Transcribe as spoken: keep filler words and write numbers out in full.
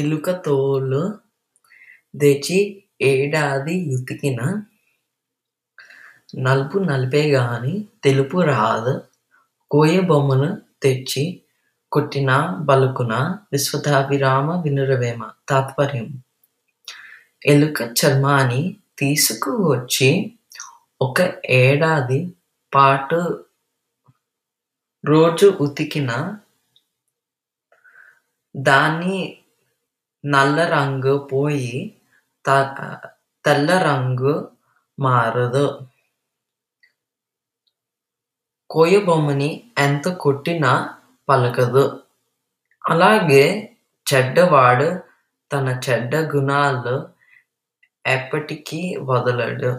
ఎలుక తోలు తెచ్చి ఏడాది ఉతికిన నలుపు నలిపే గాని తెలుపు రాదు. కోయ బొమ్మను తెచ్చి కొట్టిన బలుకున విశ్వదాభిరామ వినురవేమ. తాత్పర్యం, ఎలుక చర్మాన్ని తీసుకువచ్చి ఒక ఏడాది పాటు రోజు ఉతికిన దాన్ని నల్ల రంగు పోయి త తెల్ల రంగు మారదు. కోయ బొమ్మని ఎంత కొట్టినా పలకదు. అలాగే చెడ్డవాడు తన చెడ్డ గుణాలు ఎప్పటికీ వదలడు.